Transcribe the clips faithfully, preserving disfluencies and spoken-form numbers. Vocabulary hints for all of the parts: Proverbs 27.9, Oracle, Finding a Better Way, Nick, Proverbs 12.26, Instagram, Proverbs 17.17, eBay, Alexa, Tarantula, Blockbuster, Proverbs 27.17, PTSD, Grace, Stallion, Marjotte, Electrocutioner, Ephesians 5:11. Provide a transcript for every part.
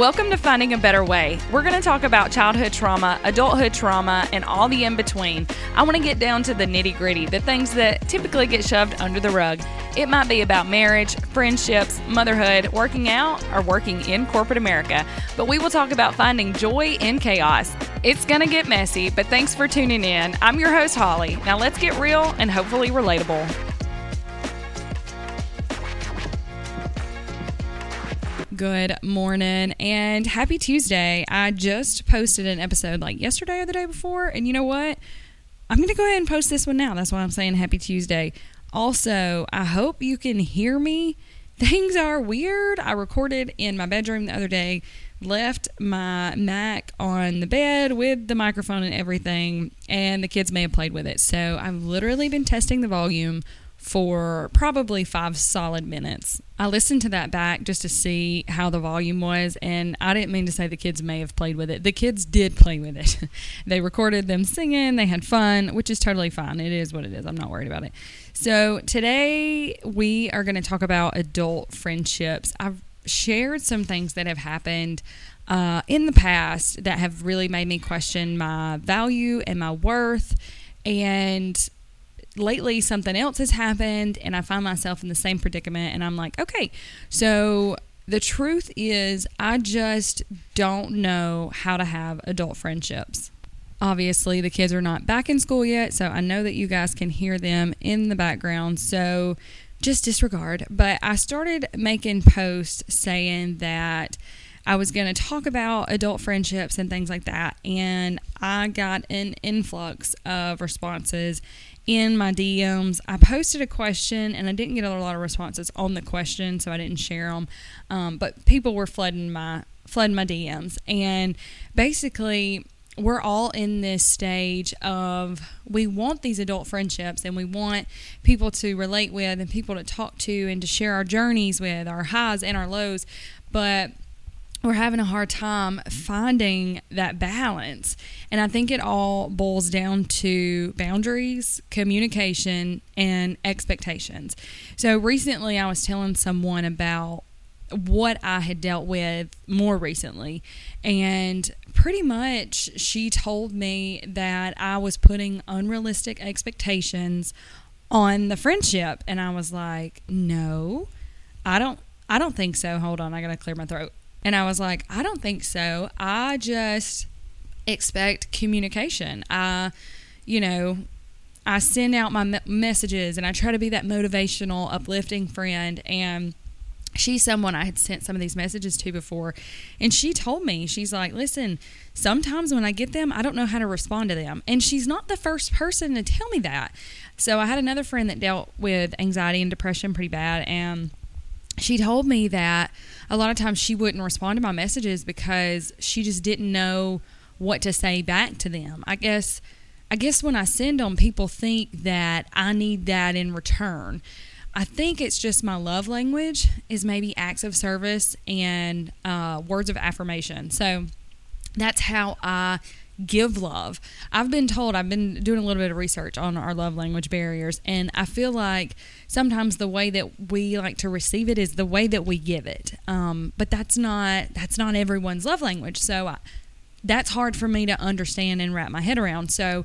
Welcome to Finding a Better Way. We're going to talk about childhood trauma, adulthood trauma, and all the in-between. I want to get down to the nitty-gritty, the things that typically get shoved under the rug. It might be about marriage, friendships, motherhood, working out, or working in corporate America. But we will talk about finding joy in chaos. It's going to get messy, but thanks for tuning in. I'm your host, Holly. Now let's get real and hopefully relatable. Good morning and happy Tuesday. I just posted an episode like yesterday or the day before, and you know what? I'm going to go ahead and post this one now. That's why I'm saying happy Tuesday. Also, I hope you can hear me. Things are weird. I recorded in my bedroom the other day, left my Mac on the bed with the microphone and everything, and the kids may have played with it. So I've literally been testing the volume for probably five solid minutes. I listened to that back just to see how the volume was, and I didn't mean to say the kids may have played with it. The kids did play with it. They recorded them singing, they had fun, which is totally fine. It is what it is. I'm not worried about it. So today we are going to talk about adult friendships. I've shared some things that have happened uh, in the past that have really made me question my value and my worth, and lately something else has happened and I find myself in the same predicament, and I'm like, okay, so the truth is I just don't know how to have adult friendships. Obviously the kids are not back in school yet, so I know that you guys can hear them in the background, so just disregard. But I started making posts saying that I was going to talk about adult friendships and things like that, and I got an influx of responses in my D Ms. I posted a question, and I didn't get a lot of responses on the question, so I didn't share them, um, but people were flooding my, flooding my D Ms, and basically we're all in this stage of we want these adult friendships and we want people to relate with and people to talk to and to share our journeys with, our highs and our lows, but we're having a hard time finding that balance. And I think it all boils down to boundaries, communication, and expectations. So recently I was telling someone about what I had dealt with more recently, and pretty much she told me that I was putting unrealistic expectations on the friendship. And I was like, no, I don't, I don't think so. Hold on. I got to clear my throat. And I was like, I don't think so. I just expect communication. I, you know, I send out my me- messages and I try to be that motivational, uplifting friend. And she's someone I had sent some of these messages to before. And she told me, she's like, listen, sometimes when I get them, I don't know how to respond to them. And she's not the first person to tell me that. So I had another friend that dealt with anxiety and depression pretty bad, and she told me that a lot of times she wouldn't respond to my messages because she just didn't know what to say back to them. I guess I guess when I send them, people think that I need that in return. I think it's just my love language is maybe acts of service and uh, words of affirmation. So that's how I give love. I've been told, I've been doing a little bit of research on our love language barriers, and I feel like sometimes the way that we like to receive it is the way that we give it. Um, but that's not, that's not everyone's love language. So I, that's hard for me to understand and wrap my head around. So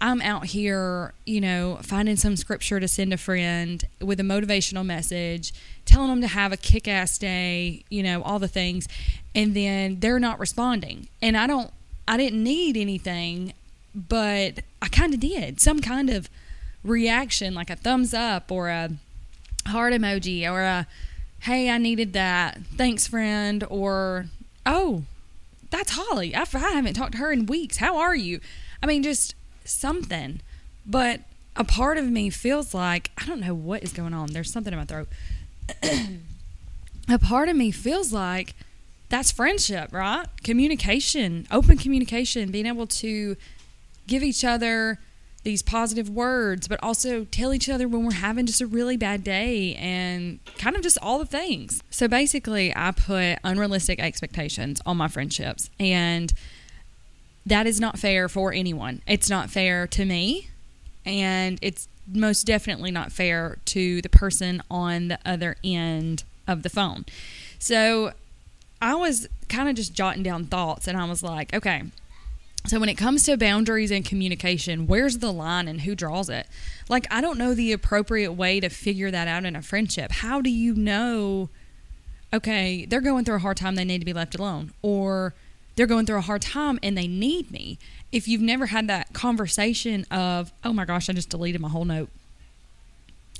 I'm out here, you know, finding some scripture to send a friend with a motivational message, telling them to have a kick-ass day, you know, all the things. And then they're not responding. And I don't, I didn't need anything, but I kind of did. Some kind of reaction, like a thumbs up or a heart emoji or a, hey, I needed that. Thanks, friend. Or, oh, that's Holly. I, I haven't talked to her in weeks. How are you? I mean, just something. But a part of me feels like, I don't know what is going on. There's something in my throat. A part of me feels like, that's friendship, right? Communication, open communication, being able to give each other these positive words, but also tell each other when we're having just a really bad day and kind of just all the things. So basically, I put unrealistic expectations on my friendships, and that is not fair for anyone. It's not fair to me, and it's most definitely not fair to the person on the other end of the phone. So I was kind of just jotting down thoughts, and I was like, okay, so when it comes to boundaries and communication, where's the line and who draws it? Like, I don't know the appropriate way to figure that out in a friendship. How do you know, okay, they're going through a hard time, they need to be left alone, or they're going through a hard time and they need me? If you've never had that conversation of, oh my gosh, I just deleted my whole note.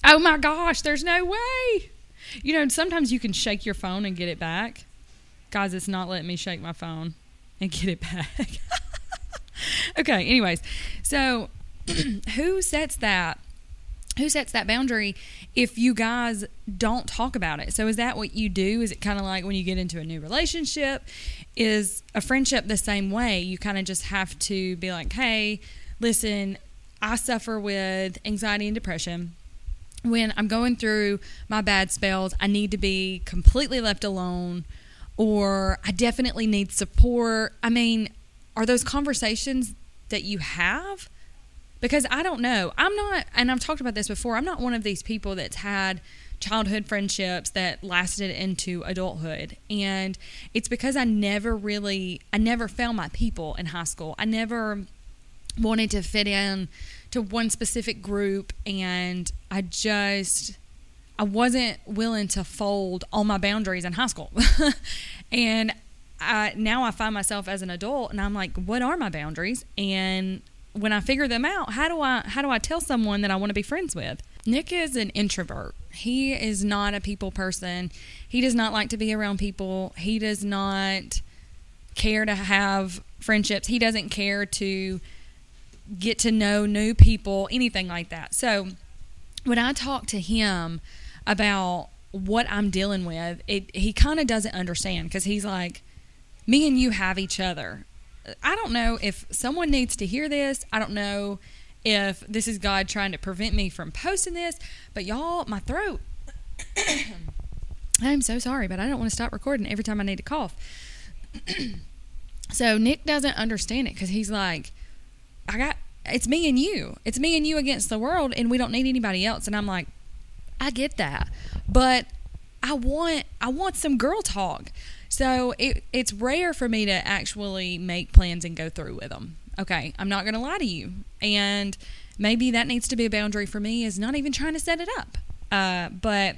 Oh my gosh, there's no way. You know, sometimes you can shake your phone and get it back. Guys, it's not letting me shake my phone and get it back. Okay, anyways, so who sets that? Who sets that boundary if you guys don't talk about it? So is that what you do? Is it kind of like when you get into a new relationship? Is a friendship the same way? You kind of just have to be like, hey, listen, I suffer with anxiety and depression. When I'm going through my bad spells, I need to be completely left alone, or I definitely need support. I mean, are those conversations that you have? Because I don't know. I'm not, and I've talked about this before, I'm not one of these people that's had childhood friendships that lasted into adulthood. And it's because I never really, I never found my people in high school. I never wanted to fit in to one specific group. And I just, I wasn't willing to fold all my boundaries in high school. And I, now I find myself as an adult, and I'm like, what are my boundaries? And when I figure them out, how do I how do I tell someone that I want to be friends with? Nick is an introvert. He is not a people person. He does not like to be around people. He does not care to have friendships. He doesn't care to get to know new people, anything like that. So when I talk to him about what I'm dealing with, it, he kind of doesn't understand, because he's like, me and you have each other. I don't know if someone needs to hear this. I don't know if this is God trying to prevent me from posting this, but y'all, my throat, I'm so sorry, but I don't want to stop recording every time I need to cough. So Nick doesn't understand it, because he's like, I got, it's me and you, it's me and you against the world, and we don't need anybody else. And I'm like, I get that, but I want, I want some girl talk. So it, it's rare for me to actually make plans and go through with them. Okay, I'm not going to lie to you. And maybe that needs to be a boundary for me, is not even trying to set it up. Uh, but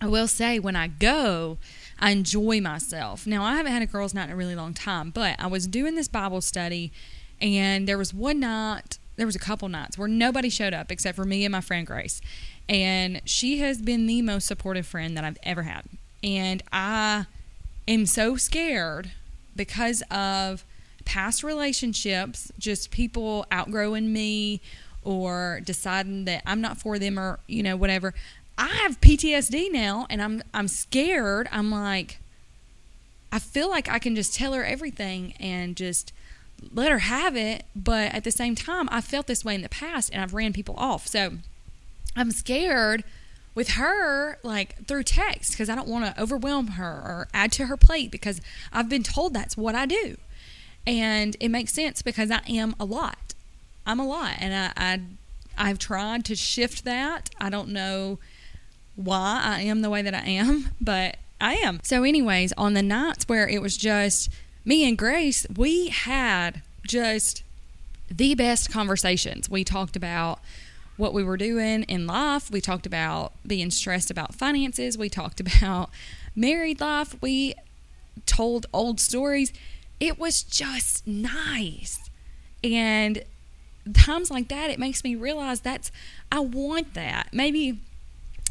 I will say, when I go, I enjoy myself. Now, I haven't had a girls' night in a really long time, but I was doing this Bible study, and there was one night, there was a couple nights where nobody showed up except for me and my friend Grace. And she has been the most supportive friend that I've ever had. And I... I'm so scared because of past relationships, just people outgrowing me or deciding that I'm not for them, or, you know, whatever. I have P T S D now, and I'm I'm scared. I'm like, I feel like I can just tell her everything and just let her have it. But at the same time, I felt this way in the past, and I've ran people off. So I'm scared with her, like, through text, because I don't want to overwhelm her or add to her plate, because I've been told that's what I do. And it makes sense, because I am a lot. I'm a lot. And I, I, I've tried to shift that. I don't know why I am the way that I am, but I am. So anyways, on the nights where it was just me and Grace, we had just the best conversations. We talked about what we were doing in life. We talked about being stressed about finances. We talked about married life. We told old stories. It was just nice. And times like that, it makes me realize that's, I want that. Maybe,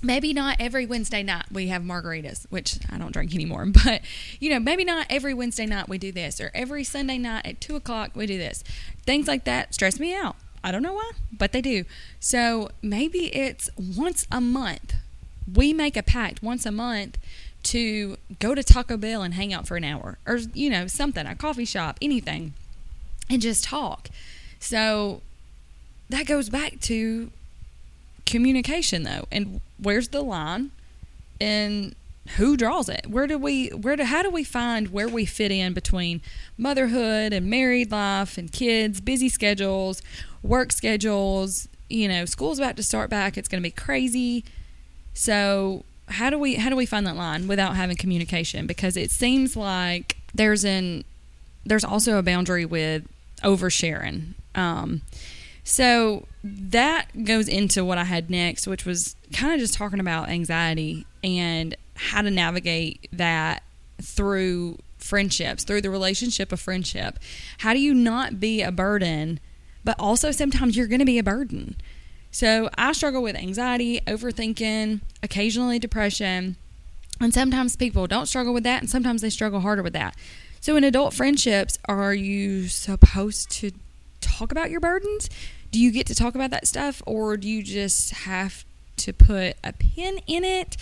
maybe not every Wednesday night we have margaritas, which I don't drink anymore, but, you know, maybe not every Wednesday night we do this, or every Sunday night at two o'clock we do this. Things like that stress me out. I don't know why, but they do. So maybe it's once a month. We make a pact once a month to go to Taco Bell and hang out for an hour, or, you know, something, a coffee shop, anything, and just talk. So that goes back to communication, though. And where's the line and who draws it? Where do we, where do, how do we find where we fit in between motherhood and married life and kids, busy schedules, work schedules? You know, school's about to start back. It's going to be crazy. So how do we how do we find that line without having communication? Because it seems like there's an there's also a boundary with oversharing. Um, so that goes into what I had next, which was kind of just talking about anxiety and how to navigate that through friendships, through the relationship of friendship. How do you not be a burden, but also sometimes you're going to be a burden? So I struggle with anxiety, overthinking, occasionally depression, and sometimes people don't struggle with that, and sometimes they struggle harder with that. So in adult friendships, are you supposed to talk about your burdens? Do you get to talk about that stuff, or do you just have to put a pin in it?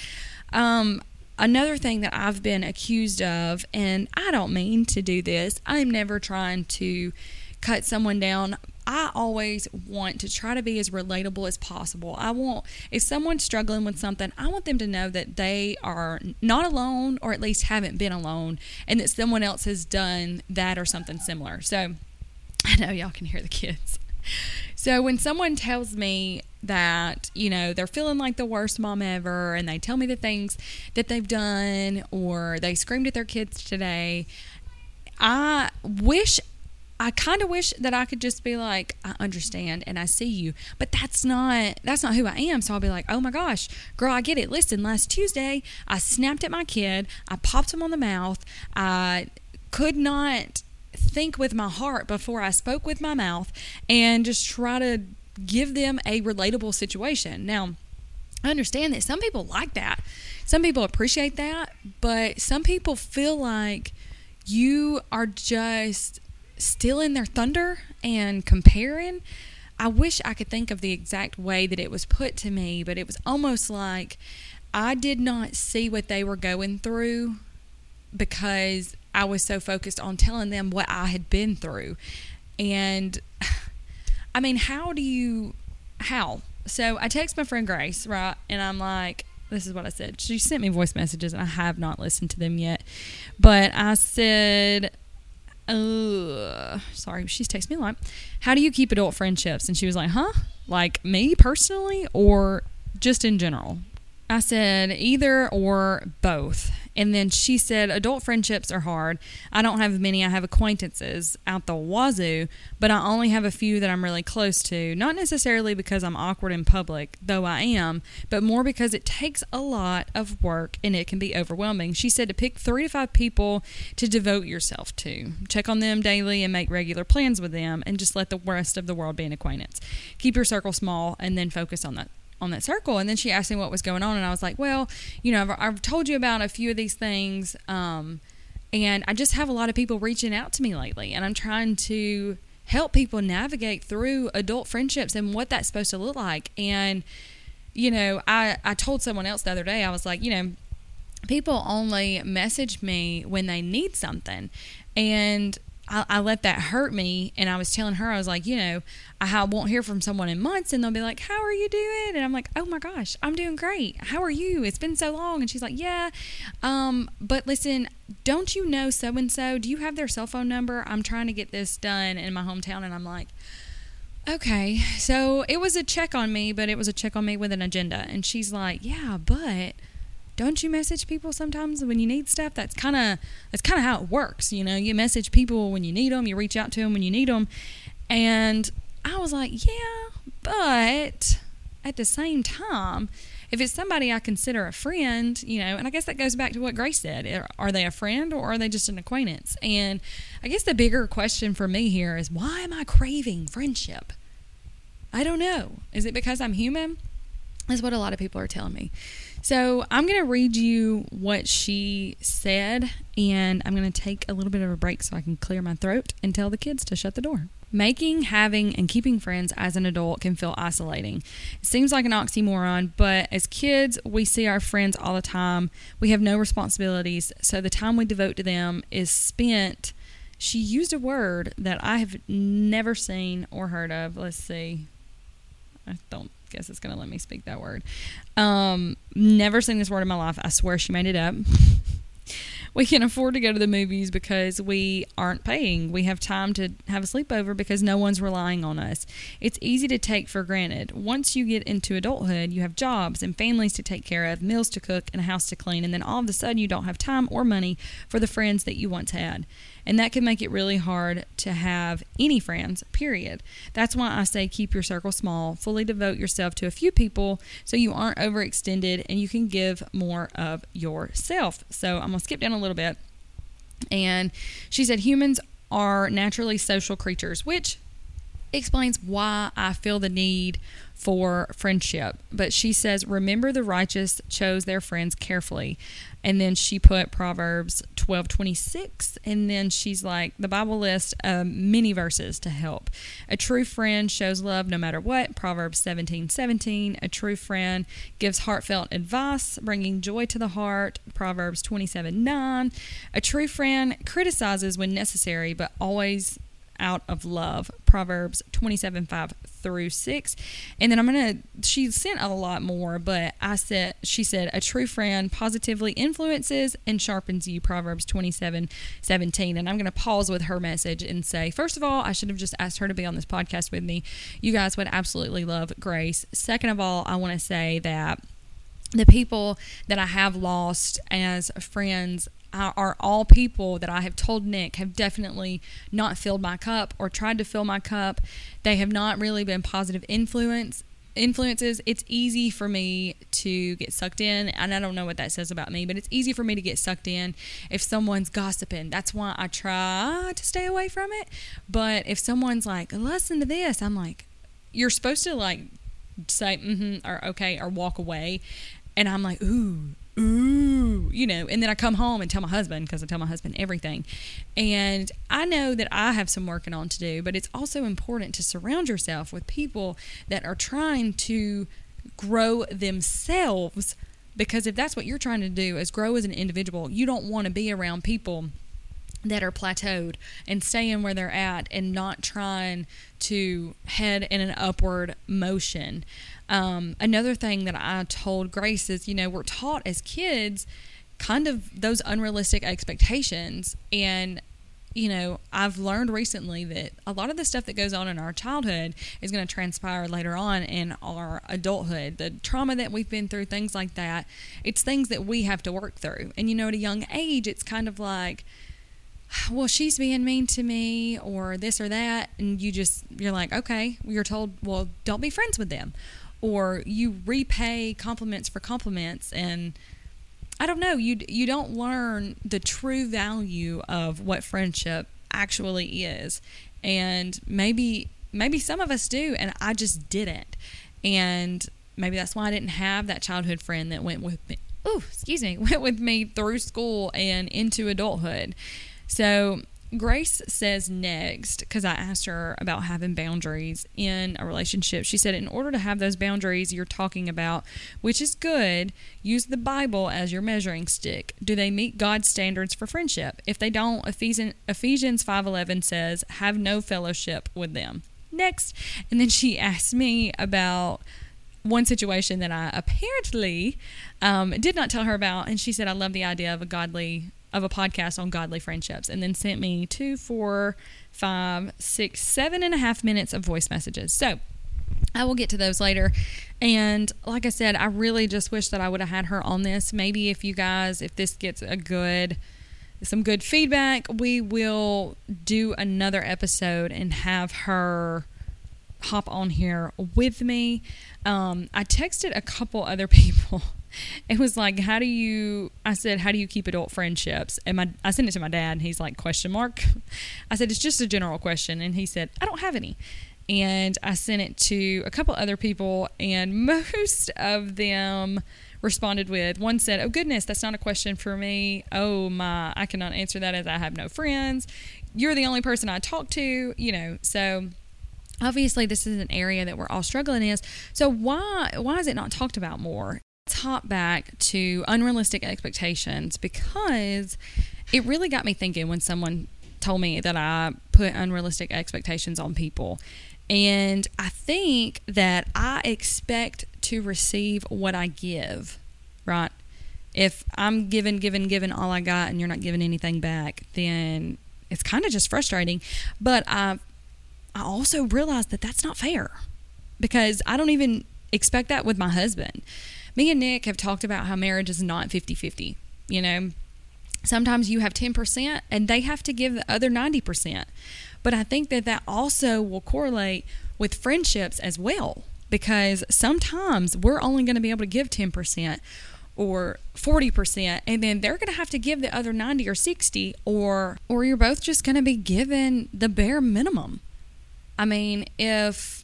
Um, another thing that I've been accused of, and I don't mean to do this, I'm never trying to cut someone down. I always want to try to be as relatable as possible. I want, if someone's struggling with something, I want them to know that they are not alone, or at least haven't been alone, and that someone else has done that or something similar. So I know y'all can hear the kids. So when someone tells me that, you know, they're feeling like the worst mom ever, and they tell me the things that they've done, or they screamed at their kids today, I wish I kind of wish that I could just be like, I understand and I see you, but that's not that's not who I am. So I'll be like, oh my gosh, girl, I get it. Listen, last Tuesday, I snapped at my kid. I popped him on the mouth. I could not think with my heart before I spoke with my mouth, and just try to give them a relatable situation. Now, I understand that some people like that. Some people appreciate that, but some people feel like you are just stealing their thunder and comparing. I wish I could think of the exact way that it was put to me, but it was almost like I did not see what they were going through because I was so focused on telling them what I had been through. And I mean, how do you, how? So I text my friend Grace, right? And I'm like, this is what I said. She sent me voice messages and I have not listened to them yet. But I said, Uh, sorry, she's texting me a lot. How do you keep adult friendships? And she was like, huh? Like me personally or just in general? I said either or both. And then she said, adult friendships are hard. I don't have many. I have acquaintances out the wazoo, but I only have a few that I'm really close to. Not necessarily because I'm awkward in public, though I am, but more because it takes a lot of work and it can be overwhelming. She said to pick three to five people to devote yourself to. Check on them daily and make regular plans with them, and just let the rest of the world be an acquaintance. Keep your circle small and then focus on that. on that circle. And then she asked me what was going on, and I was like, well, you know, I've, I've told you about a few of these things, um, and I just have a lot of people reaching out to me lately, and I'm trying to help people navigate through adult friendships and what that's supposed to look like. And, you know, I, I told someone else the other day, I was like, you know, people only message me when they need something, and I, I let that hurt me. And I was telling her, I was like, you know, I, I won't hear from someone in months, and they'll be like, how are you doing? And I'm like, oh my gosh, I'm doing great. How are you? It's been so long. And she's like, yeah, um, but listen, don't you know so-and-so? Do you have their cell phone number? I'm trying to get this done in my hometown. And I'm like, okay. So it was a check on me, but it was a check on me with an agenda. And she's like, yeah, but don't you message people sometimes when you need stuff? That's kind of that's kind of how it works, you know. You message people when you need them. You reach out to them when you need them. And I was like, yeah, but at the same time, if it's somebody I consider a friend, you know, and I guess that goes back to what Grace said. Are they a friend, or are they just an acquaintance? And I guess the bigger question for me here is, why am I craving friendship? I don't know. Is it because I'm human? That's what a lot of people are telling me. So I'm going to read you what she said, and I'm going to take a little bit of a break so I can clear my throat and tell the kids to shut the door. Making, having, and keeping friends as an adult can feel isolating. It seems like an oxymoron, but as kids, we see our friends all the time. We have no responsibilities, so the time we devote to them is spent. She used a word that I have never seen or heard of. Let's see. I don't guess it's going to let me speak that word. Um, never seen this word in my life. I swear she made it up. we can afford to go to the movies because we aren't paying. We have time to have a sleepover because no one's relying on us. It's easy to take for granted. Once you get into adulthood, you have jobs and families to take care of, meals to cook, and a house to clean, and then all of a sudden you don't have time or money for the friends that you once had. And that can make it really hard to have any friends, period. That's why I say keep your circle small, fully devote yourself to a few people so you aren't overextended and you can give more of yourself. So I'm going to skip down a little bit. And she said humans are naturally social creatures, which explains why I feel the need for friendship. But she says, remember the righteous chose their friends carefully. And then she put Proverbs twelve twenty-six, and then she's like, the Bible lists um, many verses to help. A true friend shows love no matter what, Proverbs seventeen seventeen. A true friend gives heartfelt advice, bringing joy to the heart, Proverbs twenty-seven nine. A true friend criticizes when necessary, but always out of love, Proverbs twenty-seven five through six. And then I'm gonna she sent a lot more, but I said she said a true friend positively influences and sharpens you, Proverbs twenty-seven seventeen. And I'm gonna pause with her message and say, first of all, I should have just asked her to be on this podcast with me. You guys would absolutely love Grace. Second of all, I want to say that the people that I have lost as friends are all people that I have told Nick have definitely not filled my cup or tried to fill my cup. They have not really been positive influence influences. It's easy for me to get sucked in, and I don't know what that says about me, but it's easy for me to get sucked in if someone's gossiping. That's why I try to stay away from it. But if someone's like, listen to this, I'm like, you're supposed to like say mm-hmm or okay or walk away, and I'm like, ooh, ooh, you know, and then I come home and tell my husband, because I tell my husband everything. And I know that I have some working on to do, but it's also important to surround yourself with people that are trying to grow themselves, because if that's what you're trying to do is grow as an individual, you don't want to be around people that are plateaued and staying where they're at and not trying to head in an upward motion. Um, another thing that I told Grace is, you know, we're taught as kids kind of those unrealistic expectations. And, you know, I've learned recently that a lot of the stuff that goes on in our childhood is going to transpire later on in our adulthood. The trauma that we've been through, things like that, it's things that we have to work through. And, you know, at a young age, it's kind of like, well, she's being mean to me or this or that. And you just, you're like, okay, you're told, well, don't be friends with them. Or you repay compliments for compliments. And I don't know, you you don't learn the true value of what friendship actually is. And maybe maybe some of us do, and I just didn't. And maybe that's why I didn't have that childhood friend that went with me, oh, excuse me, went with me through school and into adulthood. So Grace says next, because I asked her about having boundaries in a relationship. She said, in order to have those boundaries you're talking about, which is good, use the Bible as your measuring stick. Do they meet God's standards for friendship? If they don't, Ephesians, Ephesians five eleven says, have no fellowship with them. Next. And then she asked me about one situation that I apparently um, did not tell her about. And she said, I love the idea of a godly of a podcast on godly friendships, and then sent me two, four, five, six, seven and a half minutes of voice messages. So I will get to those later. And like I said, I really just wish that I would have had her on this. Maybe if you guys, if this gets a good, some good feedback, we will do another episode and have her hop on here with me. Um, I texted a couple other people. It was like, how do you, I said, how do you keep adult friendships? And my, I sent it to my dad, and he's like, question mark. I said, it's just a general question. And he said, I don't have any. And I sent it to a couple other people, and most of them responded with, one said, oh goodness, that's not a question for me. Oh my, I cannot answer that as I have no friends. You're the only person I talk to, you know, so obviously this is an area that we're all struggling in. So why, why is it not talked about more? Let's hop back to unrealistic expectations, because it really got me thinking when someone told me that I put unrealistic expectations on people. And I think that I expect to receive what I give, right? if I'm giving, giving, giving all I got and you're not giving anything back, then it's kind of just frustrating. But I, I also realize that that's not fair, because I don't even expect that with my husband. Me and Nick have talked about how marriage is not fifty-fifty, you know. Sometimes you have ten percent and they have to give the other ninety percent. But I think that that also will correlate with friendships as well, because sometimes we're only going to be able to give ten percent or forty percent, and then they're going to have to give the other ninety or sixty, or or you're both just going to be given the bare minimum. I mean, if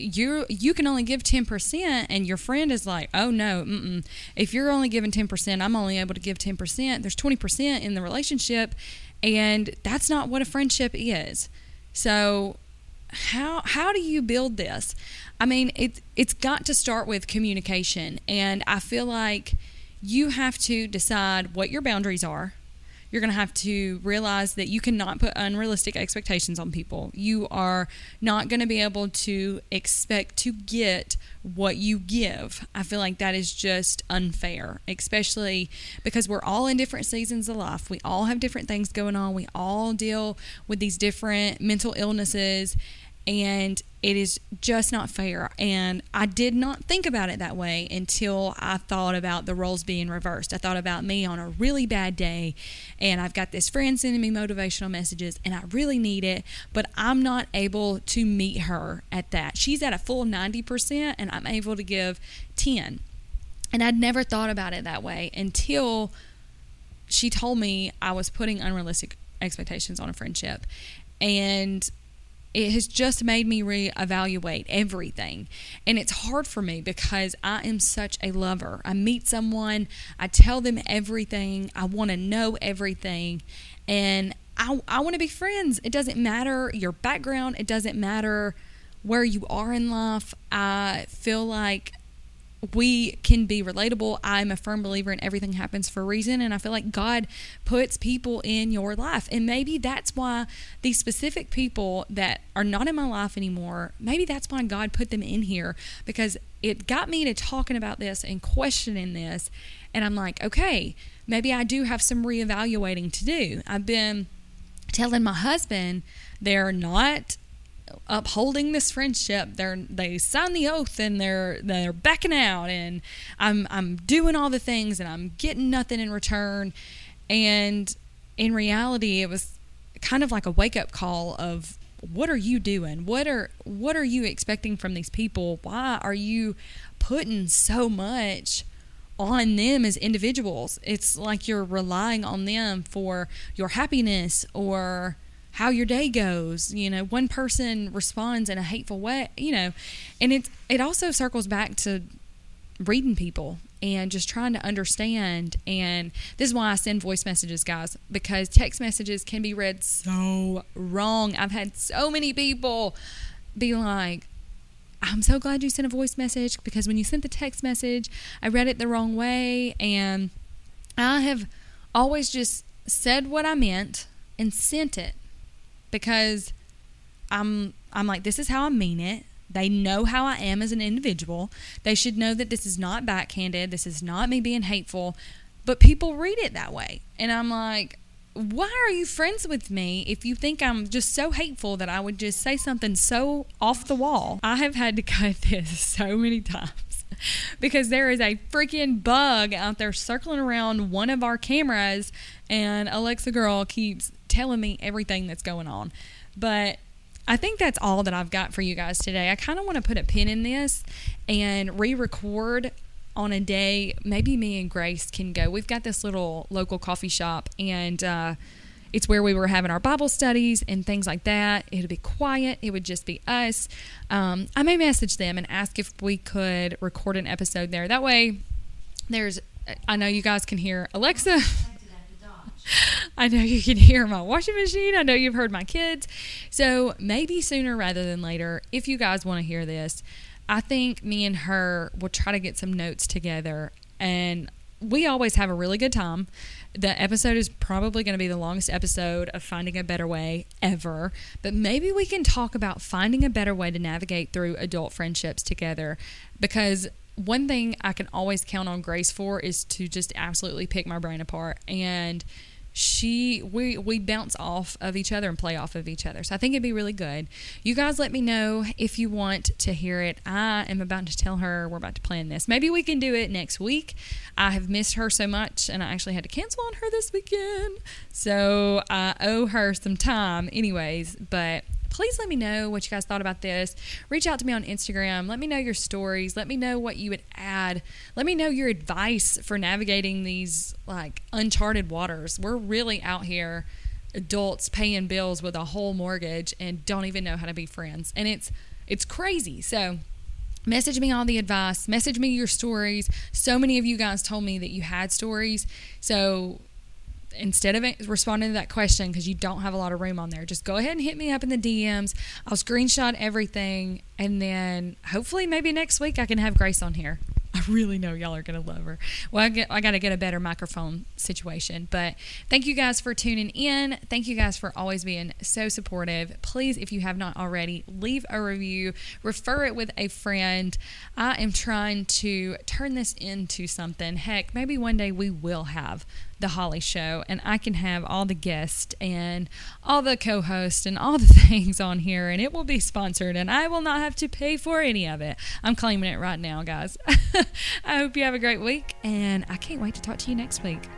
you you can only give ten percent and your friend is like, oh no, mm-mm. If you're only giving ten percent, I'm only able to give ten percent, there's twenty percent in the relationship, and that's not what a friendship is. So how how do you build this? I mean, it, it's got to start with communication, and I feel like you have to decide what your boundaries are. You're going to have to realize that you cannot put unrealistic expectations on people. You are not going to be able to expect to get what you give. I feel like that is just unfair, especially because we're all in different seasons of life. We all have different things going on. We all deal with these different mental illnesses, and it is just not fair. And I did not think about it that way until I thought about the roles being reversed. I thought about me on a really bad day, and I've got this friend sending me motivational messages, and I really need it, but I'm not able to meet her at that. She's at a full ninety percent, and I'm able to give ten. And I'd never thought about it that way until she told me I was putting unrealistic expectations on a friendship. And it has just made me reevaluate everything. And it's hard for me because I am such a lover. I meet someone, I tell them everything, I want to know everything, and I, I want to be friends. It doesn't matter your background, it doesn't matter where you are in life. I feel like we can be relatable. I'm a firm believer in everything happens for a reason, and I feel like God puts people in your life. And maybe that's why these specific people that are not in my life anymore, maybe that's why God put them in here, because it got me to talking about this and questioning this. And I'm like, okay, maybe I do have some reevaluating to do. I've been telling my husband they're not upholding this friendship, they're they sign the oath and they're they're backing out, and I'm I'm doing all the things and I'm getting nothing in return. And in reality, it was kind of like a wake-up call of, what are you doing? What are what are you expecting from these people? Why are you putting so much on them as individuals? It's like you're relying on them for your happiness or how your day goes. You know, one person responds in a hateful way, you know. And it, it also circles back to reading people and just trying to understand. And this is why I send voice messages, guys, because text messages can be read so wrong. I've had so many people be like, I'm so glad you sent a voice message, because when you sent the text message, I read it the wrong way. And I have always just said what I meant and sent it, because I'm I'm like, this is how I mean it. They know how I am as an individual. They should know that this is not backhanded. This is not me being hateful. But people read it that way. And I'm like, why are you friends with me if you think I'm just so hateful that I would just say something so off the wall? I have had to cut this so many times because there is a freaking bug out there circling around one of our cameras, and Alexa girl keeps telling me everything that's going on. But I think that's all that I've got for you guys today. I kind of want to put a pin in this and re-record on a day. Maybe me and Grace can go. We've got this little local coffee shop, and uh, it's where we were having our Bible studies and things like that. It'd be quiet. It would just be us. Um, I may message them and ask if we could record an episode there. That way, there's, I know you guys can hear Alexa. I know you can hear my washing machine. I know you've heard my kids. So maybe sooner rather than later, if you guys want to hear this, I think me and her will try to get some notes together. And we always have a really good time. The episode is probably going to be the longest episode of Finding a Better Way ever. But maybe we can talk about finding a better way to navigate through adult friendships together, because one thing I can always count on Grace for is to just absolutely pick my brain apart. And she, we, we bounce off of each other and play off of each other. So I think it'd be really good. You guys let me know if you want to hear it. I am about to tell her we're about to plan this. Maybe we can do it next week. I have missed her so much, and I actually had to cancel on her this weekend. So I owe her some time anyways, but please let me know what you guys thought about this. Reach out to me on Instagram. Let me know your stories. Let me know what you would add. Let me know your advice for navigating these like uncharted waters. We're really out here, adults paying bills with a whole mortgage and don't even know how to be friends. And it's it's crazy. So message me all the advice. Message me your stories. So many of you guys told me that you had stories. So instead of responding to that question because you don't have a lot of room on there, just go ahead and hit me up in the D Ms. I'll screenshot everything, and then hopefully maybe next week I can have Grace on here. I really know y'all are going to love her. Well, I, I got to get a better microphone situation. But thank you guys for tuning in. Thank you guys for always being so supportive. Please, if you have not already, leave a review. Refer it with a friend. I am trying to turn this into something. Heck, maybe one day we will have the Holly Show, and I can have all the guests and all the co-hosts and all the things on here, and it will be sponsored, and I will not have to pay for any of it. I'm claiming it right now, guys. I hope you have a great week, and I can't wait to talk to you next week.